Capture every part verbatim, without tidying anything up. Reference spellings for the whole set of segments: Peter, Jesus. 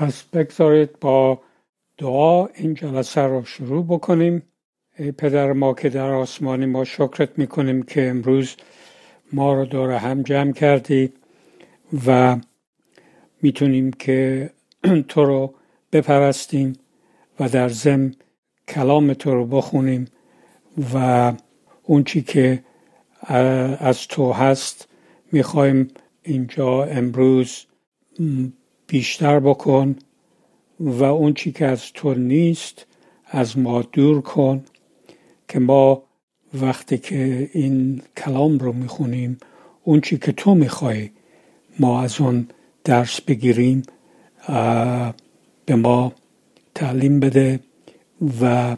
پس بگذارید با دعا این جلسه را شروع بکنیم. ای پدر ما که در آسمانی، ما شکرت میکنیم که امروز ما را دور هم جمع کردی و میتونیم که تو رو بپرستیم و در ضمن کلام تو رو بخونیم و اون چی که از تو هست میخوایم اینجا امروز بیشتر بکن و اون چی که از تو نیست از ما دور کن، که ما وقتی که این کلام رو میخونیم اون چی که تو میخوای ما از اون درس بگیریم به ما تعلیم بده و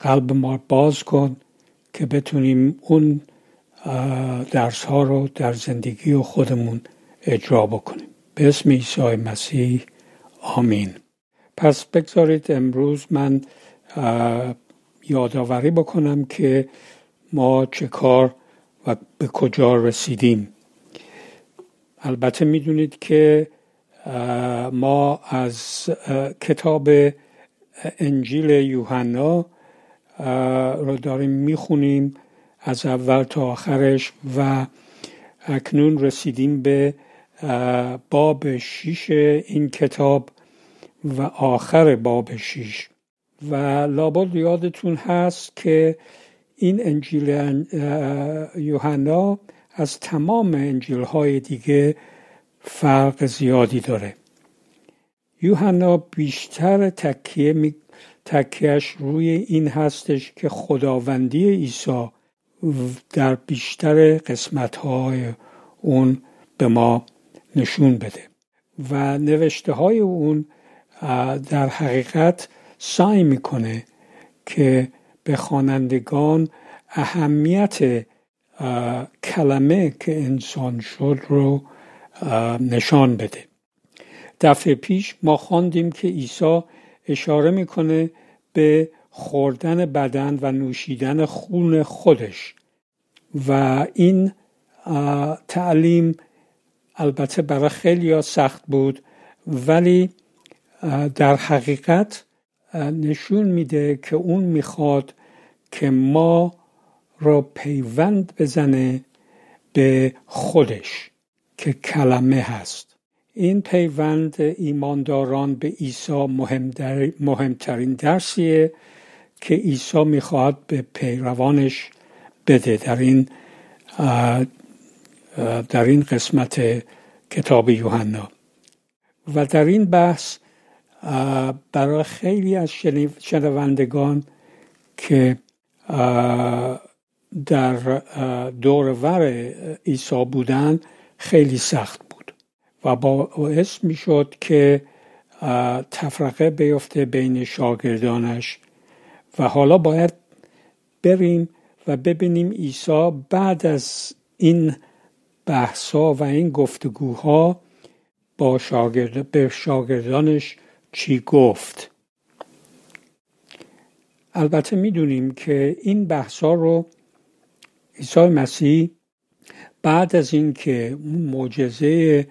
قلب ما باز کن که بتونیم اون درس ها رو در زندگی خودمون اجرا بکنیم. به اسم عیسی مسیح، آمین. پس بگذارید امروز من یادآوری بکنم که ما چه کار و به کجا رسیدیم. البته میدونید که ما از کتاب انجیل یوحنا رو داریم میخونیم از اول تا آخرش و اکنون رسیدیم به باب شش این کتاب و آخر باب شش. و لابد یادتون هست که این انجیل یوحنا از تمام انجیل‌های دیگه فرق زیادی داره. یوحنا بیشتر تکیه می تکیهش روی این هستش که خداوندی عیسی در بیشتر قسمت‌های اون به ما نشون بده و نوشته‌های اون در حقیقت سعی میکنه که به خوانندگان اهمیت کلمه که انسان شد رو نشان بده. دفعه پیش ما خواندیم که عیسی اشاره میکنه به خوردن بدن و نوشیدن خون خودش و این تعلیم البته برای خیلی‌ها سخت بود، ولی در حقیقت نشون میده که اون میخواد که ما را پیوند بزنه به خودش که کلمه هست. این پیوند ایمانداران به عیسی مهمترین درسیه که عیسی میخواد به پیروانش بده در این در این قسمت کتاب یوحنا. و در این بحث برای خیلی از شنوندگان که در دورور عیسی بودن خیلی سخت بود و باعث می شد که تفرقه بیفته بین شاگردانش و حالا باید بریم و ببینیم عیسی بعد از این بحثا و این گفتگوها با شاگرد به شاگردانش چی گفت. البته میدونیم که این بحثا رو عیسی مسیح بعد از این که معجزه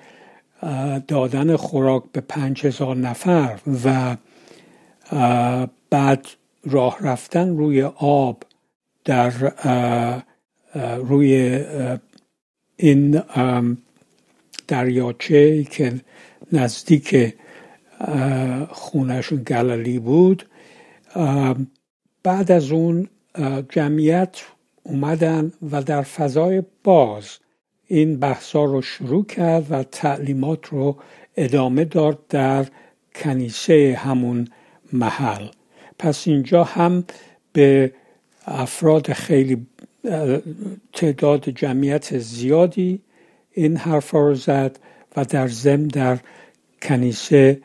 دادن خوراک به پنج هزار نفر و بعد راه رفتن روی آب در روی این دریاچه که نزدیک خونه‌شون گلیلی بود، بعد از اون جمعیت اومدن و در فضای باز این بحثا رو شروع کرد و تعلیمات رو ادامه داد در کنیسه همون محل. پس اینجا هم به افراد خیلی تعداد جمعیت زیادی این حرفا رو زد و در ضمن در کنیسه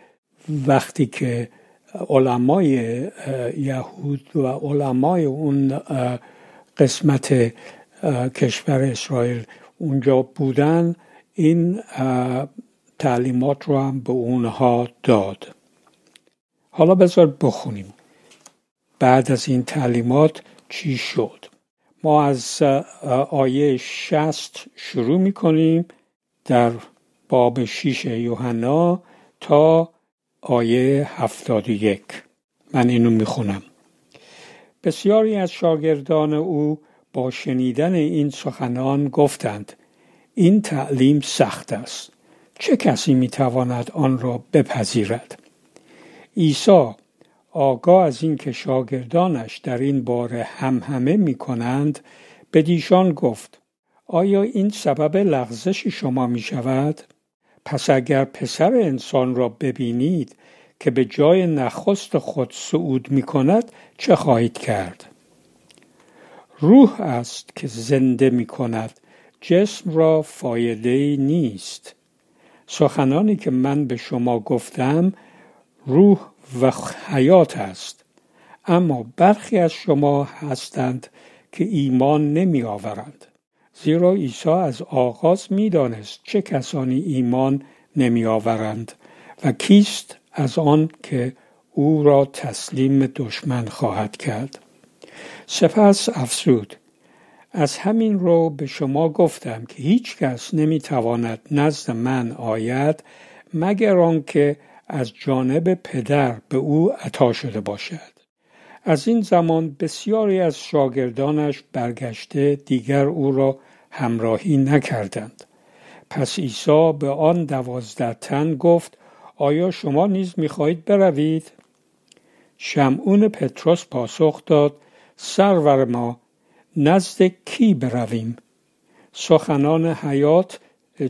وقتی که علمای یهود و علمای اون قسمت کشور اسرائیل اونجا بودن این تعلیمات رو هم به اونها داد. حالا بذار بخونیم بعد از این تعلیمات چی شد. ما از آیه شصت شروع می‌کنیم در باب شش یوحنا تا آیه هفتاد و یک. من اینو میخونم. بسیاری از شاگردان او با شنیدن این سخنان گفتند این تعلیم سخت است، چه کسی میتواند آن را بپذیرد؟ عیسی آگاه از این که شاگردانش در این باره همهمه میکنند به دیشان گفت آیا این سبب لغزش شما میشود؟ پس اگر پسر انسان را ببینید که به جای نخست خود صعود میکند چه خواهید کرد؟ روح است که زنده میکند، جسم را فایده‌ای نیست. سخنانی که من به شما گفتم روح و حیات است، اما برخی از شما هستند که ایمان نمی آورند. زیرا عیسی از آغاز می دانست چه کسانی ایمان نمی آورند و کیست از آن که او را تسلیم دشمن خواهد کرد. سپس افزود از همین رو به شما گفتم که هیچ کس نمی تواند نزد من آید مگر آن که از جانب پدر به او عطا شده باشد. از این زمان بسیاری از شاگردانش برگشته دیگر او را همراهی نکردند. پس عیسی به آن دوازده تن گفت آیا شما نیز می‌خواهید بروید؟ شمعون پتروس پاسخ داد سرور ما نزد کی برویم؟ سخنان حیات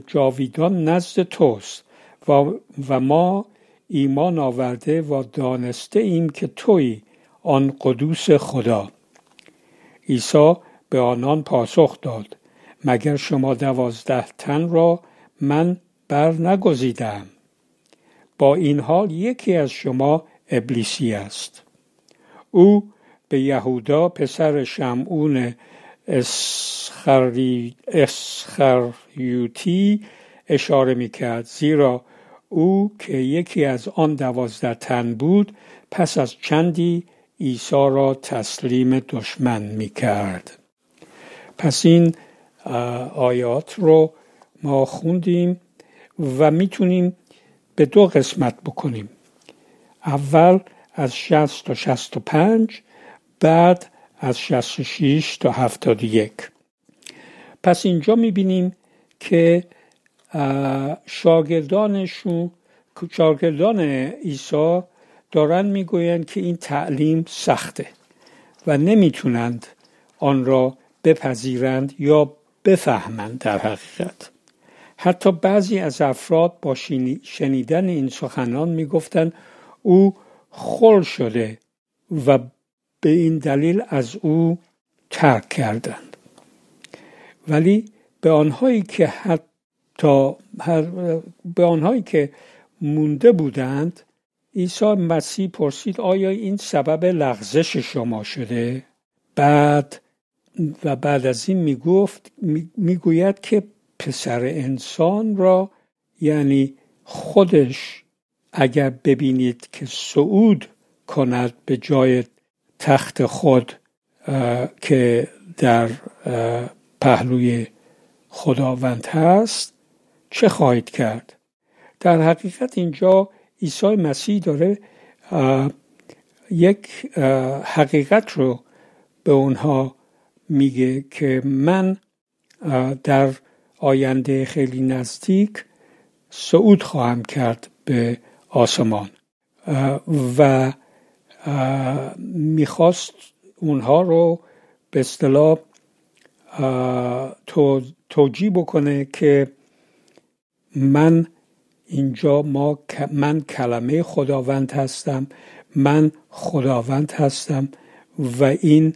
جاویدان نزد توست و, و ما ایمان آورده و دانسته ایم که تویی آن قدوس خدا. عیسی به آنان پاسخ داد مگر شما دوازده تن را من بر نگزیدم؟ با این حال یکی از شما ابلیسی است. او به یهودا پسر شمعون اسخری... اسخریوتی اشاره میکرد، زیرا او که یکی از آن دوازده تن بود پس از چندی عیسی را تسلیم دشمن میکرد. پس این آیات رو ما خوندیم و میتونیم به دو قسمت بکنیم، اول از شصت تا شصت و پنج، بعد از شصت و شش تا هفتاد و یک. پس اینجا میبینیم که شاگردانشون شاگردان عیسی دارن میگویند که این تعلیم سخته و نمیتونند آن را بپذیرند یا بفهمند. در حقیقت حتی بعضی از افراد با شنیدن این سخنان میگفتند او خل شده و به این دلیل از او ترک کردند. ولی به آنهایی که حتی به آنهایی که مونده بودند عیسی مسیح پرسید آیا این سبب لغزش شما شده؟ بعد و بعد از این میگفت میگوید که پسر انسان را، یعنی خودش، اگر ببینید که صعود کند به جای تخت خود که در پهلوی خداوند هست چه خواهید کرد؟ در حقیقت اینجا عیسی مسیح داره آه، یک آه، حقیقت رو به اونها میگه که من در آینده خیلی نزدیک صعود خواهم کرد به آسمان آه، و آه، میخواست اونها رو به اصطلاح تو، توجیه بکنه که من اینجا ما من کلمه خداوند هستم، من خداوند هستم و این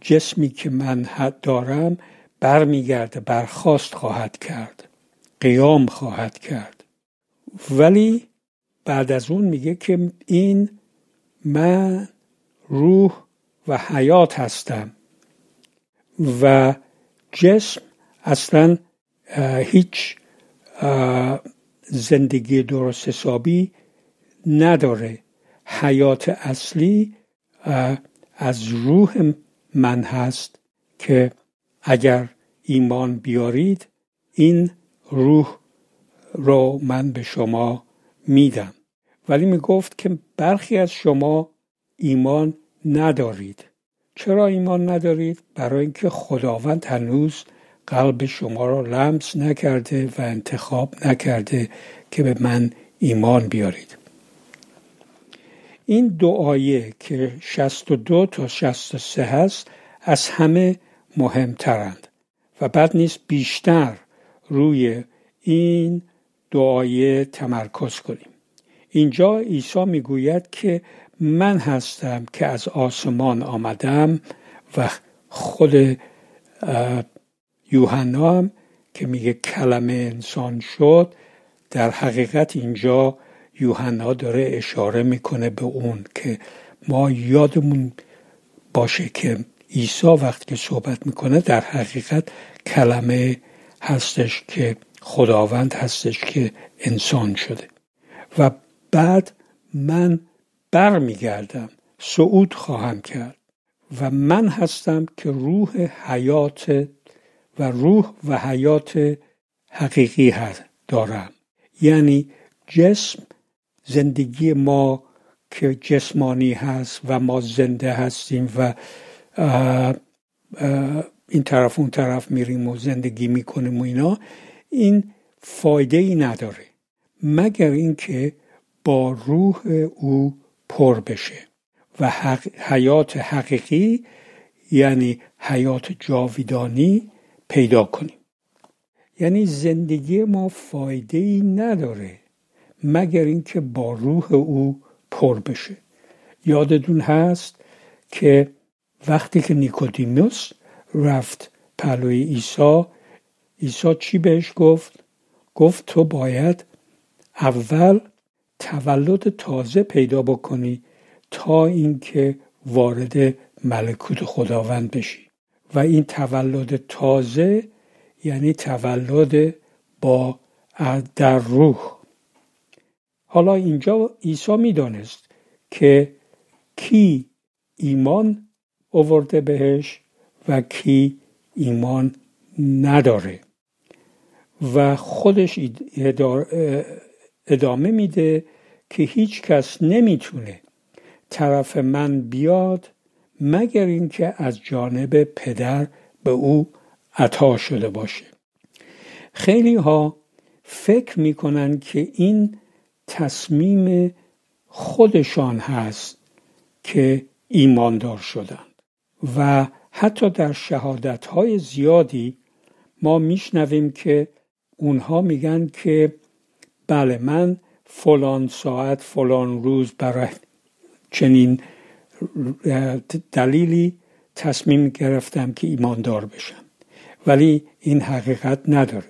جسمی که من دارم برمیگرده، برخاست خواهد کرد، قیام خواهد کرد. ولی بعد از اون میگه که این من روح و حیات هستم و جسم اصلا هیچ زندگی درست حسابی نداره. حیات اصلی از روح من هست که اگر ایمان بیارید این روح رو من به شما میدم ولی میگفت که برخی از شما ایمان ندارید. چرا ایمان ندارید؟ برای اینکه خداوند هنوز قلب شما را لمس نکرده و انتخاب نکرده که به من ایمان بیارید. این دو آیه که شصت و دو تا شصت و سه هست از همه مهمترند و بد نیست بیشتر روی این دو آیه تمرکز کنیم. اینجا عیسی میگوید که من هستم که از آسمان آمدم و خود یوحنا هم که میگه کلمه انسان شد، در حقیقت اینجا یوحنا داره اشاره میکنه به اون که ما یادمون باشه که عیسی وقتی که صحبت میکنه در حقیقت کلمه هستش که خداوند هستش که انسان شده. و بعد من بر میگردم، صعود خواهم کرد و من هستم که روح حیات و روح و حیات حقیقی هست دارم. یعنی جسم، زندگی ما که جسمانی هست و ما زنده هستیم و اه اه این طرف اون طرف میریم و زندگی میکنیم و اینا، این فایده ای نداره مگر اینکه با روح او پر بشه. و حق، حیات حقیقی یعنی حیات جاودانی پیدا کنیم. یعنی زندگی ما فایده ای نداره مگر اینکه با روح او پر بشه. یادتون هست که وقتی که نیکودیموس رفت پلوی عیسی، عیسی چی بهش گفت؟ گفت تو باید اول تولد تازه پیدا بکنی تا اینکه وارد ملکوت خداوند بشی. و این تولد تازه یعنی تولد با در روح. حالا اینجا عیسی میدونست که کی ایمان آورده بهش و کی ایمان نداره و خودش ادامه میده که هیچ کس نمیتونه طرف من بیاد مگر اینکه از جانب پدر به او عطا شده باشه. خیلی ها فکر میکنن که این تصمیم خودشان هست که ایماندار شدن و حتی در شهادت‌های زیادی ما میشنویم که اونها میگن که بله من فلان ساعت فلان روز برای چنین دلیلی تصمیم گرفتم که ایماندار بشم. ولی این حقیقت نداره.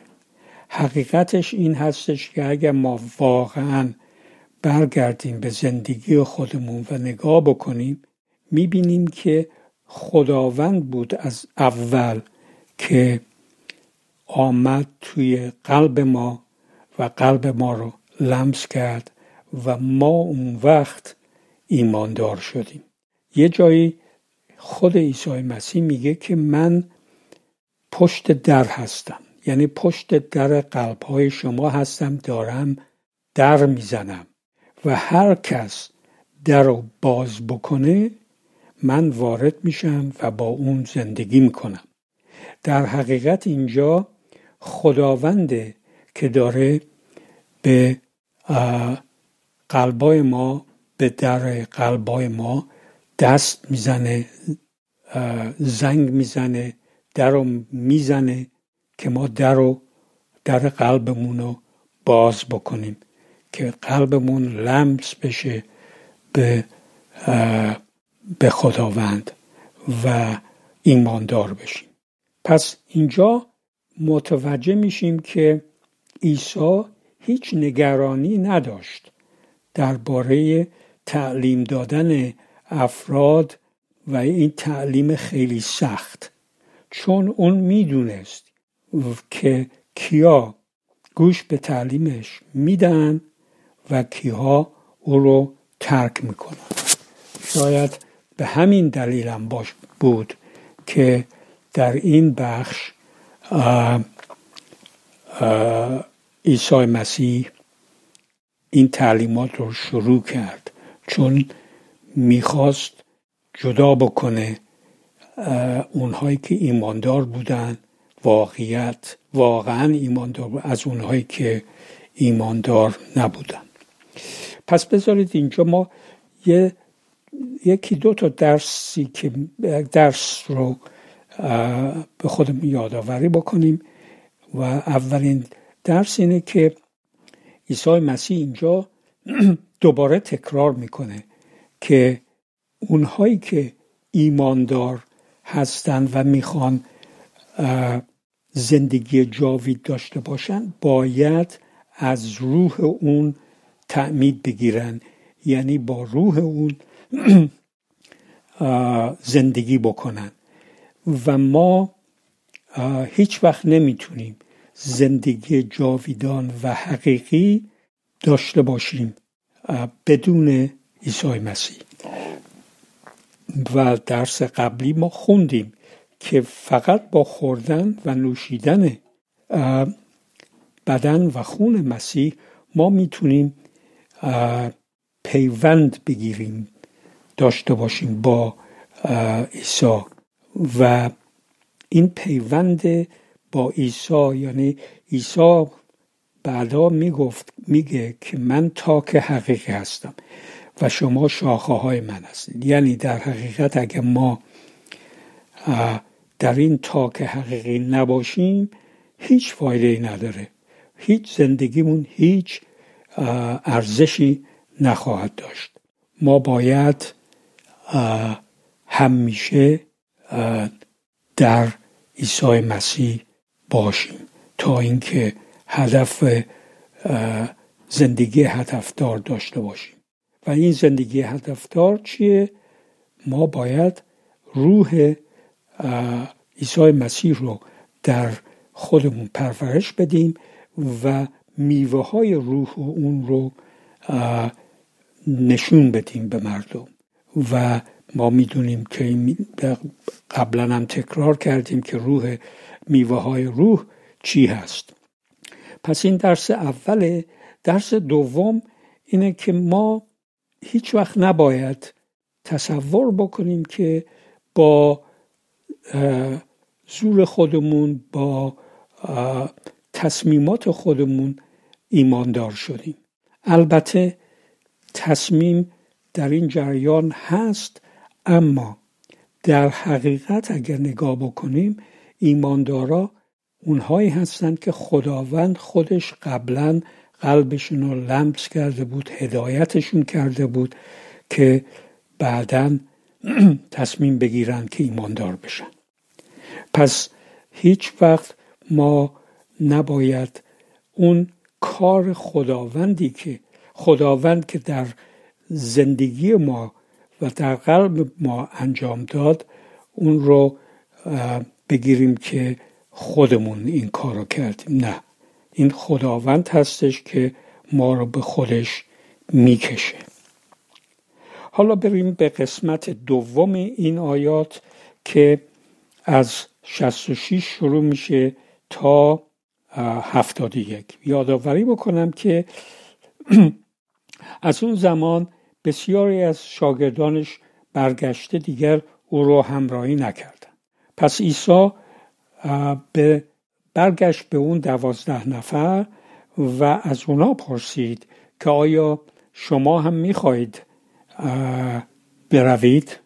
حقیقتش این هستش که اگر ما واقعا برگردیم به زندگی خودمون و نگاه بکنیم، میبینیم که خداوند بود از اول که آمد توی قلب ما و قلب ما رو لمس کرد و ما اون وقت ایماندار شدیم. یه جایی خود عیسی مسیح میگه که من پشت در هستم، یعنی پشت در قلب‌های شما هستم، دارم در میزنم و هر کس در رو باز بکنه من وارد میشم و با اون زندگی میکنم. در حقیقت اینجا خداونده که داره به قلبای ما، به در قلبای ما دست میزنه، زنگ میزنه، در رو میزنه که ما در رو، در قلبمون رو باز بکنیم که قلبمون لمس بشه به به خداوند و ایماندار بشیم. پس اینجا متوجه میشیم که عیسی هیچ نگرانی نداشت درباره تعلیم دادن افراد و این تعلیم خیلی سخت، چون اون میدونست که کیا گوش به تعلیمش میدن و کیها او رو ترک میکنن. شاید به همین دلیل هم باش بود که در این بخش عیسی مسیح این تعلیمات رو شروع کرد، چون میخواست جدا بکنه اونهایی که ایماندار بودن، واقعیت واقعا ایماندار بود، از اونهایی که ایماندار نبودن. پس بذارید اینجا ما یه یکی دو تا درسی که درس رو به خودم یادآوری بکنیم. و اولین درس اینه که عیسی مسیح اینجا دوباره تکرار میکنه که اونهایی که ایماندار هستن و میخوان زندگی جاوید داشته باشن باید از روح اون تعمید بگیرن، یعنی با روح اون زندگی بکنن. و ما هیچ وقت نمیتونیم زندگی جاویدان و حقیقی داشته باشیم بدون عیسی مسیح. و درس قبلی ما خوندیم که فقط با خوردن و نوشیدن بدن و خون مسیح ما میتونیم پیوند بگیریم، داشته باشیم با عیسی. و این پیوند با عیسی، یعنی عیسی بعدا میگفت میگه که من تاک حقیقی هستم و شما شاخه های من هستید. یعنی در حقیقت اگه ما در این تاک حقیقی نباشیم هیچ فایده‌ای نداره، هیچ زندگیمون هیچ ارزشی نخواهد داشت. ما باید همیشه در عیسی مسیح باشیم تا اینکه هدف زندگی هدفدار داشته باشیم. و این زندگی هدفدار چیه؟ ما باید روح عیسی مسیح رو در خودمون پرورش بدیم و میوه های روح اون رو نشون بدیم به مردم. و ما میدونیم که قبلا هم تکرار کردیم که روح، میوه های روح چی هست. پس این درس اوله. درس دوم اینه که ما هیچ وقت نباید تصور بکنیم که با زور خودمون، با تصمیمات خودمون ایماندار شدیم. البته تصمیم در این جریان هست، اما در حقیقت اگر نگاه بکنیم ایماندارا اونهایی هستند که خداوند خودش قبلا قلبشون رو لمس کرده بود، هدایتشون کرده بود که بعداً تصمیم بگیرن که ایماندار بشن. پس هیچ وقت ما نباید اون کار خداوندی که خداوند که در زندگی ما و در قلب ما انجام داد اون رو بگیریم که خودمون این کار رو کردیم. نه، این خداوند هستش که ما رو به خودش میکشه. حالا بریم به قسمت دوم این آیات که از شصت و شش شروع میشه تا هفتاد و یک. یادآوری بکنم که از اون زمان بسیاری از شاگردانش برگشته دیگر او را همراهی نکردند. پس عیسی به برگشت به اون دوازده نفر و از اونا پرسید که آیا شما هم میخواید بروید؟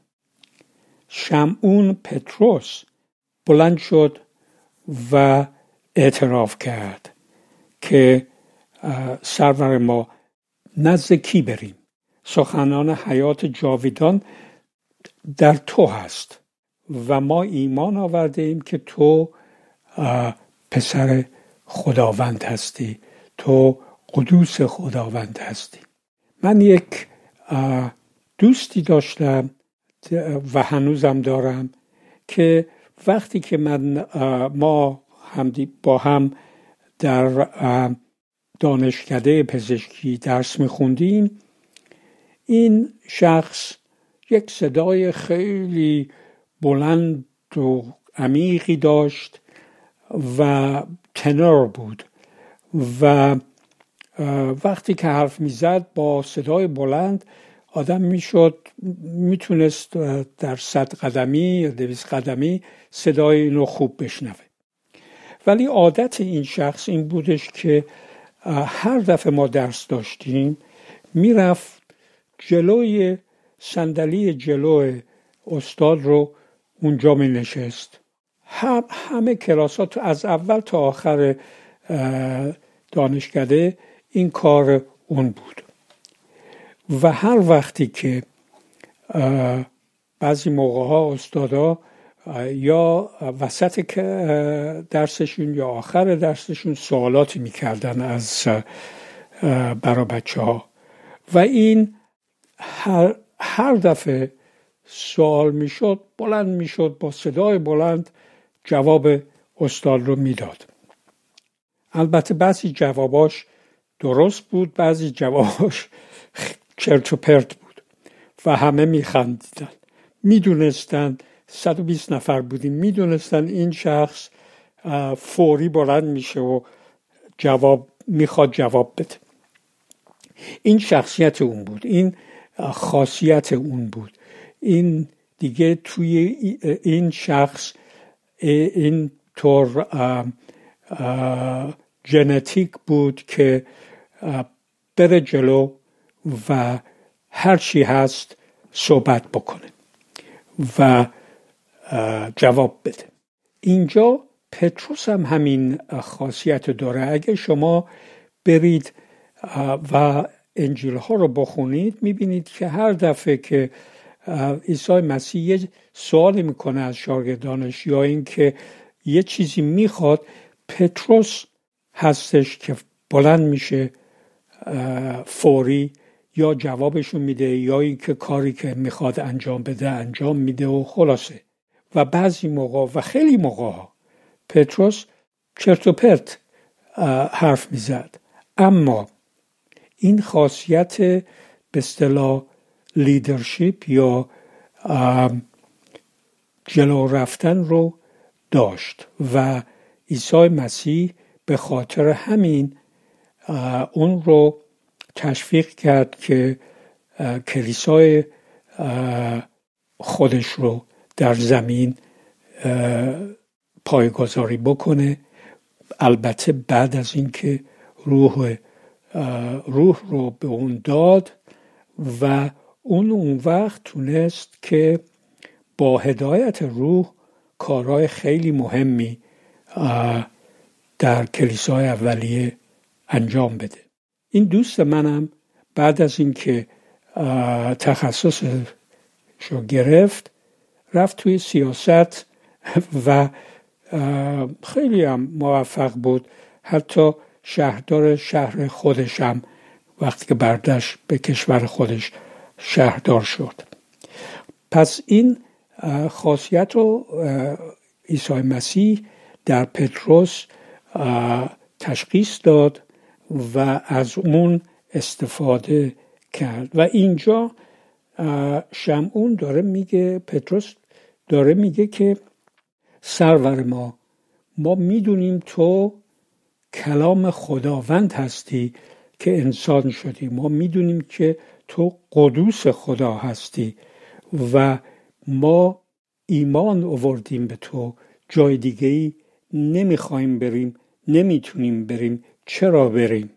شمعون پطرس بلند شد و اعتراف کرد که سرور ما نزد کی بریم؟ سخنان حیات جاویدان در تو هست و ما ایمان آورده ایم که تو پسر خداوند هستی، تو قدوس خداوند هستی. من یک دوستی داشتم و هنوزم دارم که وقتی که من ما هم با هم در دانشکده پزشکی درس میخوندیم، این شخص یک صدای خیلی بلند و عمیقی داشت و تنور بود و وقتی که حرف میزد با صدای بلند آدم میشد میتونست در صد قدمی یا دویست قدمی صدای اینو خوب بشنوه. ولی عادت این شخص این بودش که هر دفعه ما درس داشتیم میرفت جلوی صندلی جلوی استاد رو اونجا می نشست. هم همه کلاسات از اول تا آخر دانشکده این کار اون بود و هر وقتی که بعضی موقع ها استادا یا وسط درسشون یا آخر درسشون سوالاتی میکردن از برا بچه ها و این هر, هر دفعه سوال میشد بلند میشد با صدای بلند جواب استاد رو میداد. البته بعضی جواباش درست بود، بعضی جواباش چرت و پرت بود و همه میخندیدن. میدونستن صد و بیست نفر بودیم، میدونستن این شخص فوری بلند میشه و جواب میخواد جواب بده. این شخصیت اون بود، این خاصیت اون بود، این دیگه توی این شخص این طور ژنتیک بود که بره جلو و هر چی هست صحبت بکنه و جواب بده. اینجا پتروس هم همین خاصیت داره. اگه شما برید و انجیل ها رو بخونید میبینید که هر دفعه که عیسی مسیح یه سوال میکنه از شاگردانش یا این که یه چیزی میخواد، پتروس هستش که بلند میشه فوری یا جوابشون میده یا این که کاری که میخواد انجام بده انجام میده و خلاصه. و بعضی موقع و خیلی موقع ها پتروس چرت و پرت حرف میزد، اما این خاصیت به اصطلاح لیدرشپ یا جلو رفتن رو داشت و عیسی مسیح به خاطر همین اون رو تشویق کرد که کلیسای خودش رو در زمین پایگذاری بکنه، البته بعد از اینکه روح روح رو به اون داد و اون اون وقت تونست که با هدایت روح کارهای خیلی مهمی در کلیسای اولیه انجام بده. این دوست منم بعد از اینکه تخصصش رو گرفت رفت توی سیاست و خیلی هم موفق بود. حتی شهردار شهر خودشم وقتی که برگشت به کشور خودش شهردار شد. پس این خاصیت رو عیسی مسیح در پتروس تشخیص داد و از اون استفاده کرد و اینجا شمعون داره میگه، پتروس داره میگه که سرور ما، ما میدونیم تو کلام خداوند هستی که انسان شدی، ما میدونیم که تو قدوس خدا هستی و ما ایمان آوردیم به تو، جای دیگه‌ای نمیخوایم بریم، نمیتونیم بریم، چرا بریم؟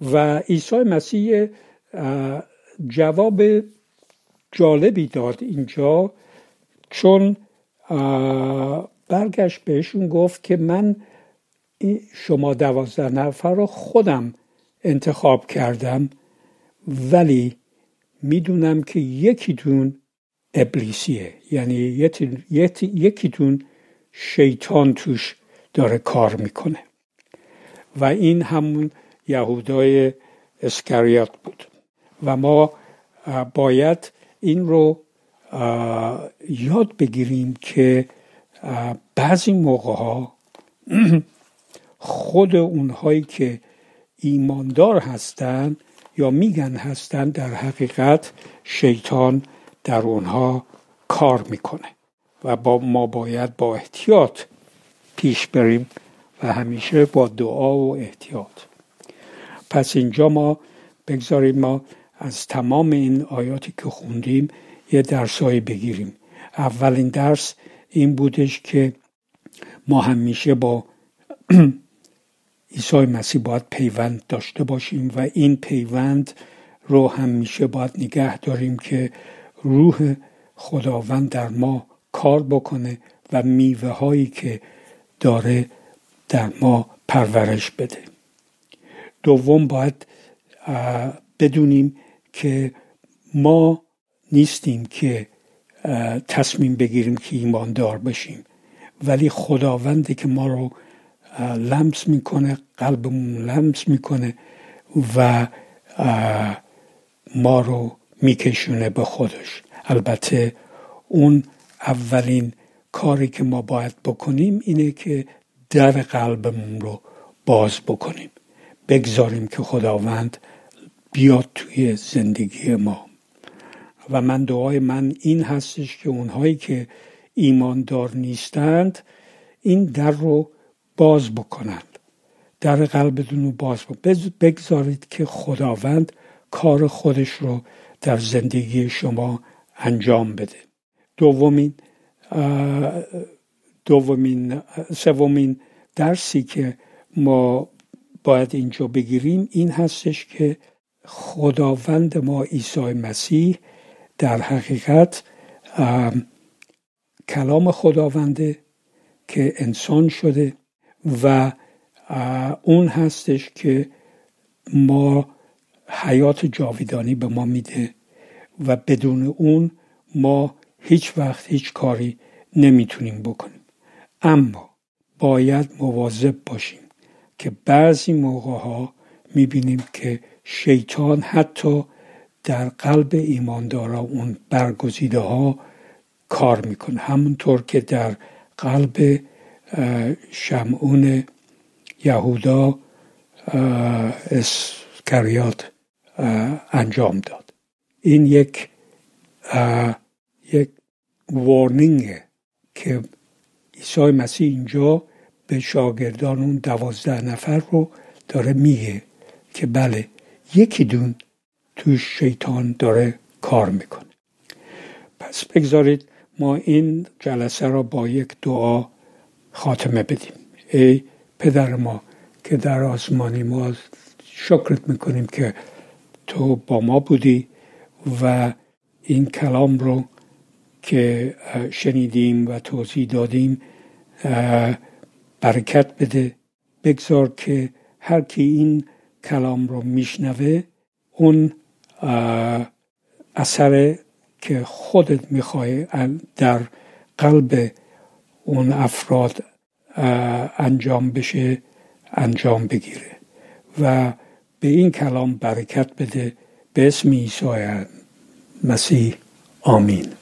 و عیسی مسیح جواب جالبی داد اینجا، چون برگشت بهشون گفت که من شما دوازده نفر رو خودم انتخاب کردم ولی میدونم که یکیتون ابلیسیه، یعنی یکیتون شیطان توش داره کار میکنه و این همون یهودای اسکریات بود و ما باید این رو یاد بگیریم که بعضی موقع ها خود اونهایی که ایماندار هستن یا میگن هستن در حقیقت شیطان در اونها کار میکنه و با ما باید با احتیاط پیش بریم و همیشه با دعا و احتیاط. پس اینجا ما بگذاریم ما از تمام این آیاتی که خوندیم یه درسایی بگیریم. اولین درس این بودش که ما همیشه با عیسی مسیح باید پیوند داشته باشیم و این پیوند رو همیشه باید نگه داریم که روح خداوند در ما کار بکنه و میوه هایی که داره در ما پرورش بده. دوم، باید بدونیم که ما نیستیم که تصمیم بگیریم که ایماندار بشیم، ولی خداونده که ما رو لمس میکنه، قلبمون لمس میکنه و ما رو میکشونه به خودش. البته اون اولین کاری که ما باید بکنیم اینه که در قلبمون رو باز بکنیم، بگذاریم که خداوند بیاد توی زندگی ما. و من دعای من این هستش که اونهایی که ایماندار نیستند این در رو باز بکنند، در قلبتون رو باز بکنند، بگذارید که خداوند کار خودش رو در زندگی شما انجام بده. دومین دومین سومین درسی که ما باید اینجا بگیریم این هستش که خداوند ما عیسی مسیح در حقیقت کلام خداونده که انسان شده و اون هستش که ما حیات جاودانی به ما میده و بدون اون ما هیچ وقت هیچ کاری نمیتونیم بکنیم. اما باید مواظب باشیم که بعضی موقعها میبینیم که شیطان حتی در قلب ایماندارا اون برگزیده ها کار میکنه، همونطور که در قلب شمعون یهودا اسکریات انجام داد. این یک یک وارنینگه که عیسی مسیح اینجا به شاگردان اون دوازده نفر رو داره میگه که بله یکی دون تو شیطان داره کار میکنه. پس بگذارید ما این جلسه را با یک دعا خاتمه بدیم. ای پدر ما که در آسمانی، ما شکرت میکنیم که تو با ما بودی و این کلام رو که شنیدیم و توضیح دادیم برکت بده. بگذار که هر کی این کلام رو میشنوه اون اثر که خودت میخوای در قلب اون افراد انجام بشه انجام بگیره و به این کلام برکت بده. به اسم عیسی مسیح آمین.